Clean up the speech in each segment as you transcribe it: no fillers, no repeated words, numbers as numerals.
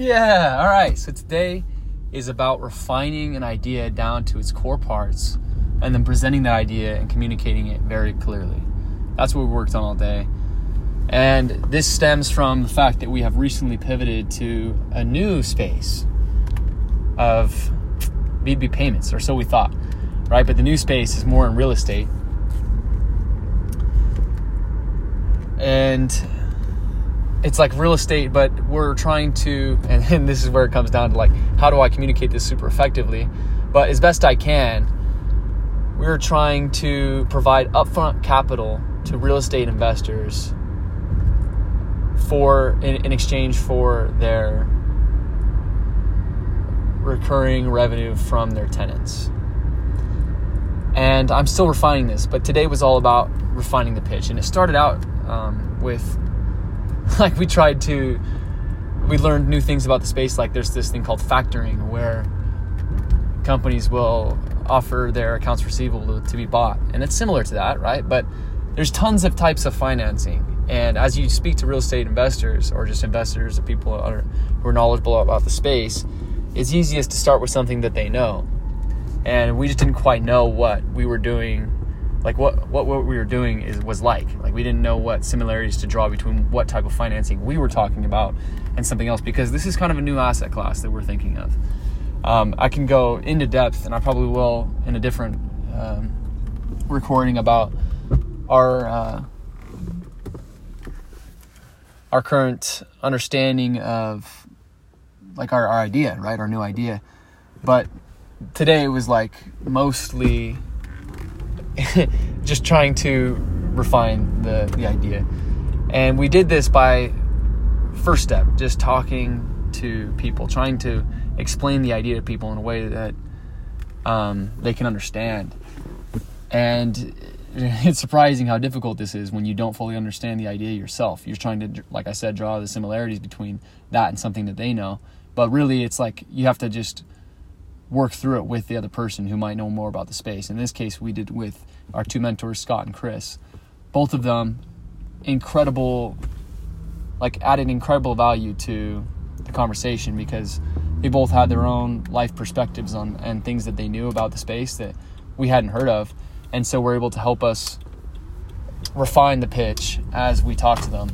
Yeah, all right. So today is about refining an idea down to its core parts and then presenting that idea and communicating it very clearly. That's what we worked on all day. And this stems from the fact that we have recently pivoted to a new space of B2B payments, or so we thought, right? But the new space is more in real estate. And it's like real estate, but we're trying to, and this is where it comes down to, like, how do I communicate this super effectively? But as best I can, we're trying to provide upfront capital to real estate investors in exchange for their recurring revenue from their tenants. And I'm still refining this, but today was all about refining the pitch. And it started out with... Like we learned new things about the space. Like there's this thing called factoring where companies will offer their accounts receivable to be bought. And it's similar to that, right? But there's tons of types of financing. And as you speak to real estate investors or just investors or people who are knowledgeable about the space, it's easiest to start with something that they know. And we just didn't quite know what we were doing. Like what we were doing was like we didn't know what similarities to draw between what type of financing we were talking about and something else, because this is kind of a new asset class that we're thinking of. I can go into depth, and I probably will in a different recording, about our current understanding of like our idea, right? Our new idea. But today it was like mostly just trying to refine the idea. And we did this by, first step, just talking to people, trying to explain the idea to people in a way that they can understand. And it's surprising how difficult this is when you don't fully understand the idea yourself. You're trying to, like I said, draw the similarities between that and something that they know. But really, it's like you have to just work through it with the other person who might know more about the space. In this case, we did with our two mentors, Scott and Chris. Both of them added incredible value to the conversation, because they both had their own life perspectives on and things that they knew about the space that we hadn't heard of. And so were able to help us refine the pitch as we talked to them.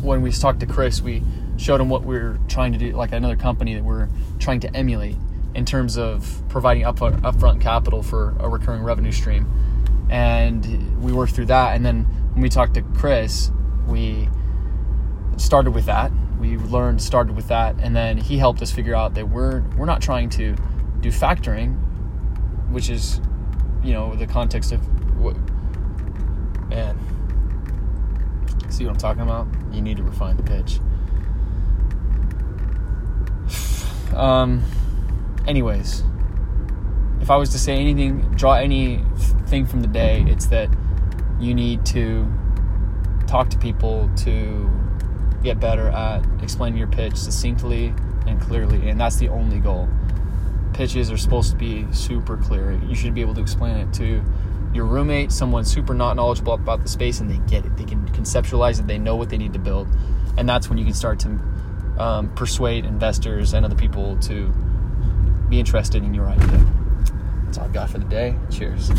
When we talked to Chris, we showed him what we were trying to do, like another company that we're trying to emulate, in terms of providing upfront capital for a recurring revenue stream. And we worked through that. And then when we talked to Chris, we started with that. We started with that. And then he helped us figure out that we're not trying to do factoring, which is, the context of what, man. See what I'm talking about? You need to refine the pitch. Anyways, if I was to say anything, draw anything from the day, it's that you need to talk to people to get better at explaining your pitch succinctly and clearly, and that's the only goal. Pitches are supposed to be super clear. You should be able to explain it to your roommate, someone super not knowledgeable about the space, and they get it. They can conceptualize it. They know what they need to build, and that's when you can start to persuade investors and other people to be interested in your idea. That's all I've got for the day. Cheers.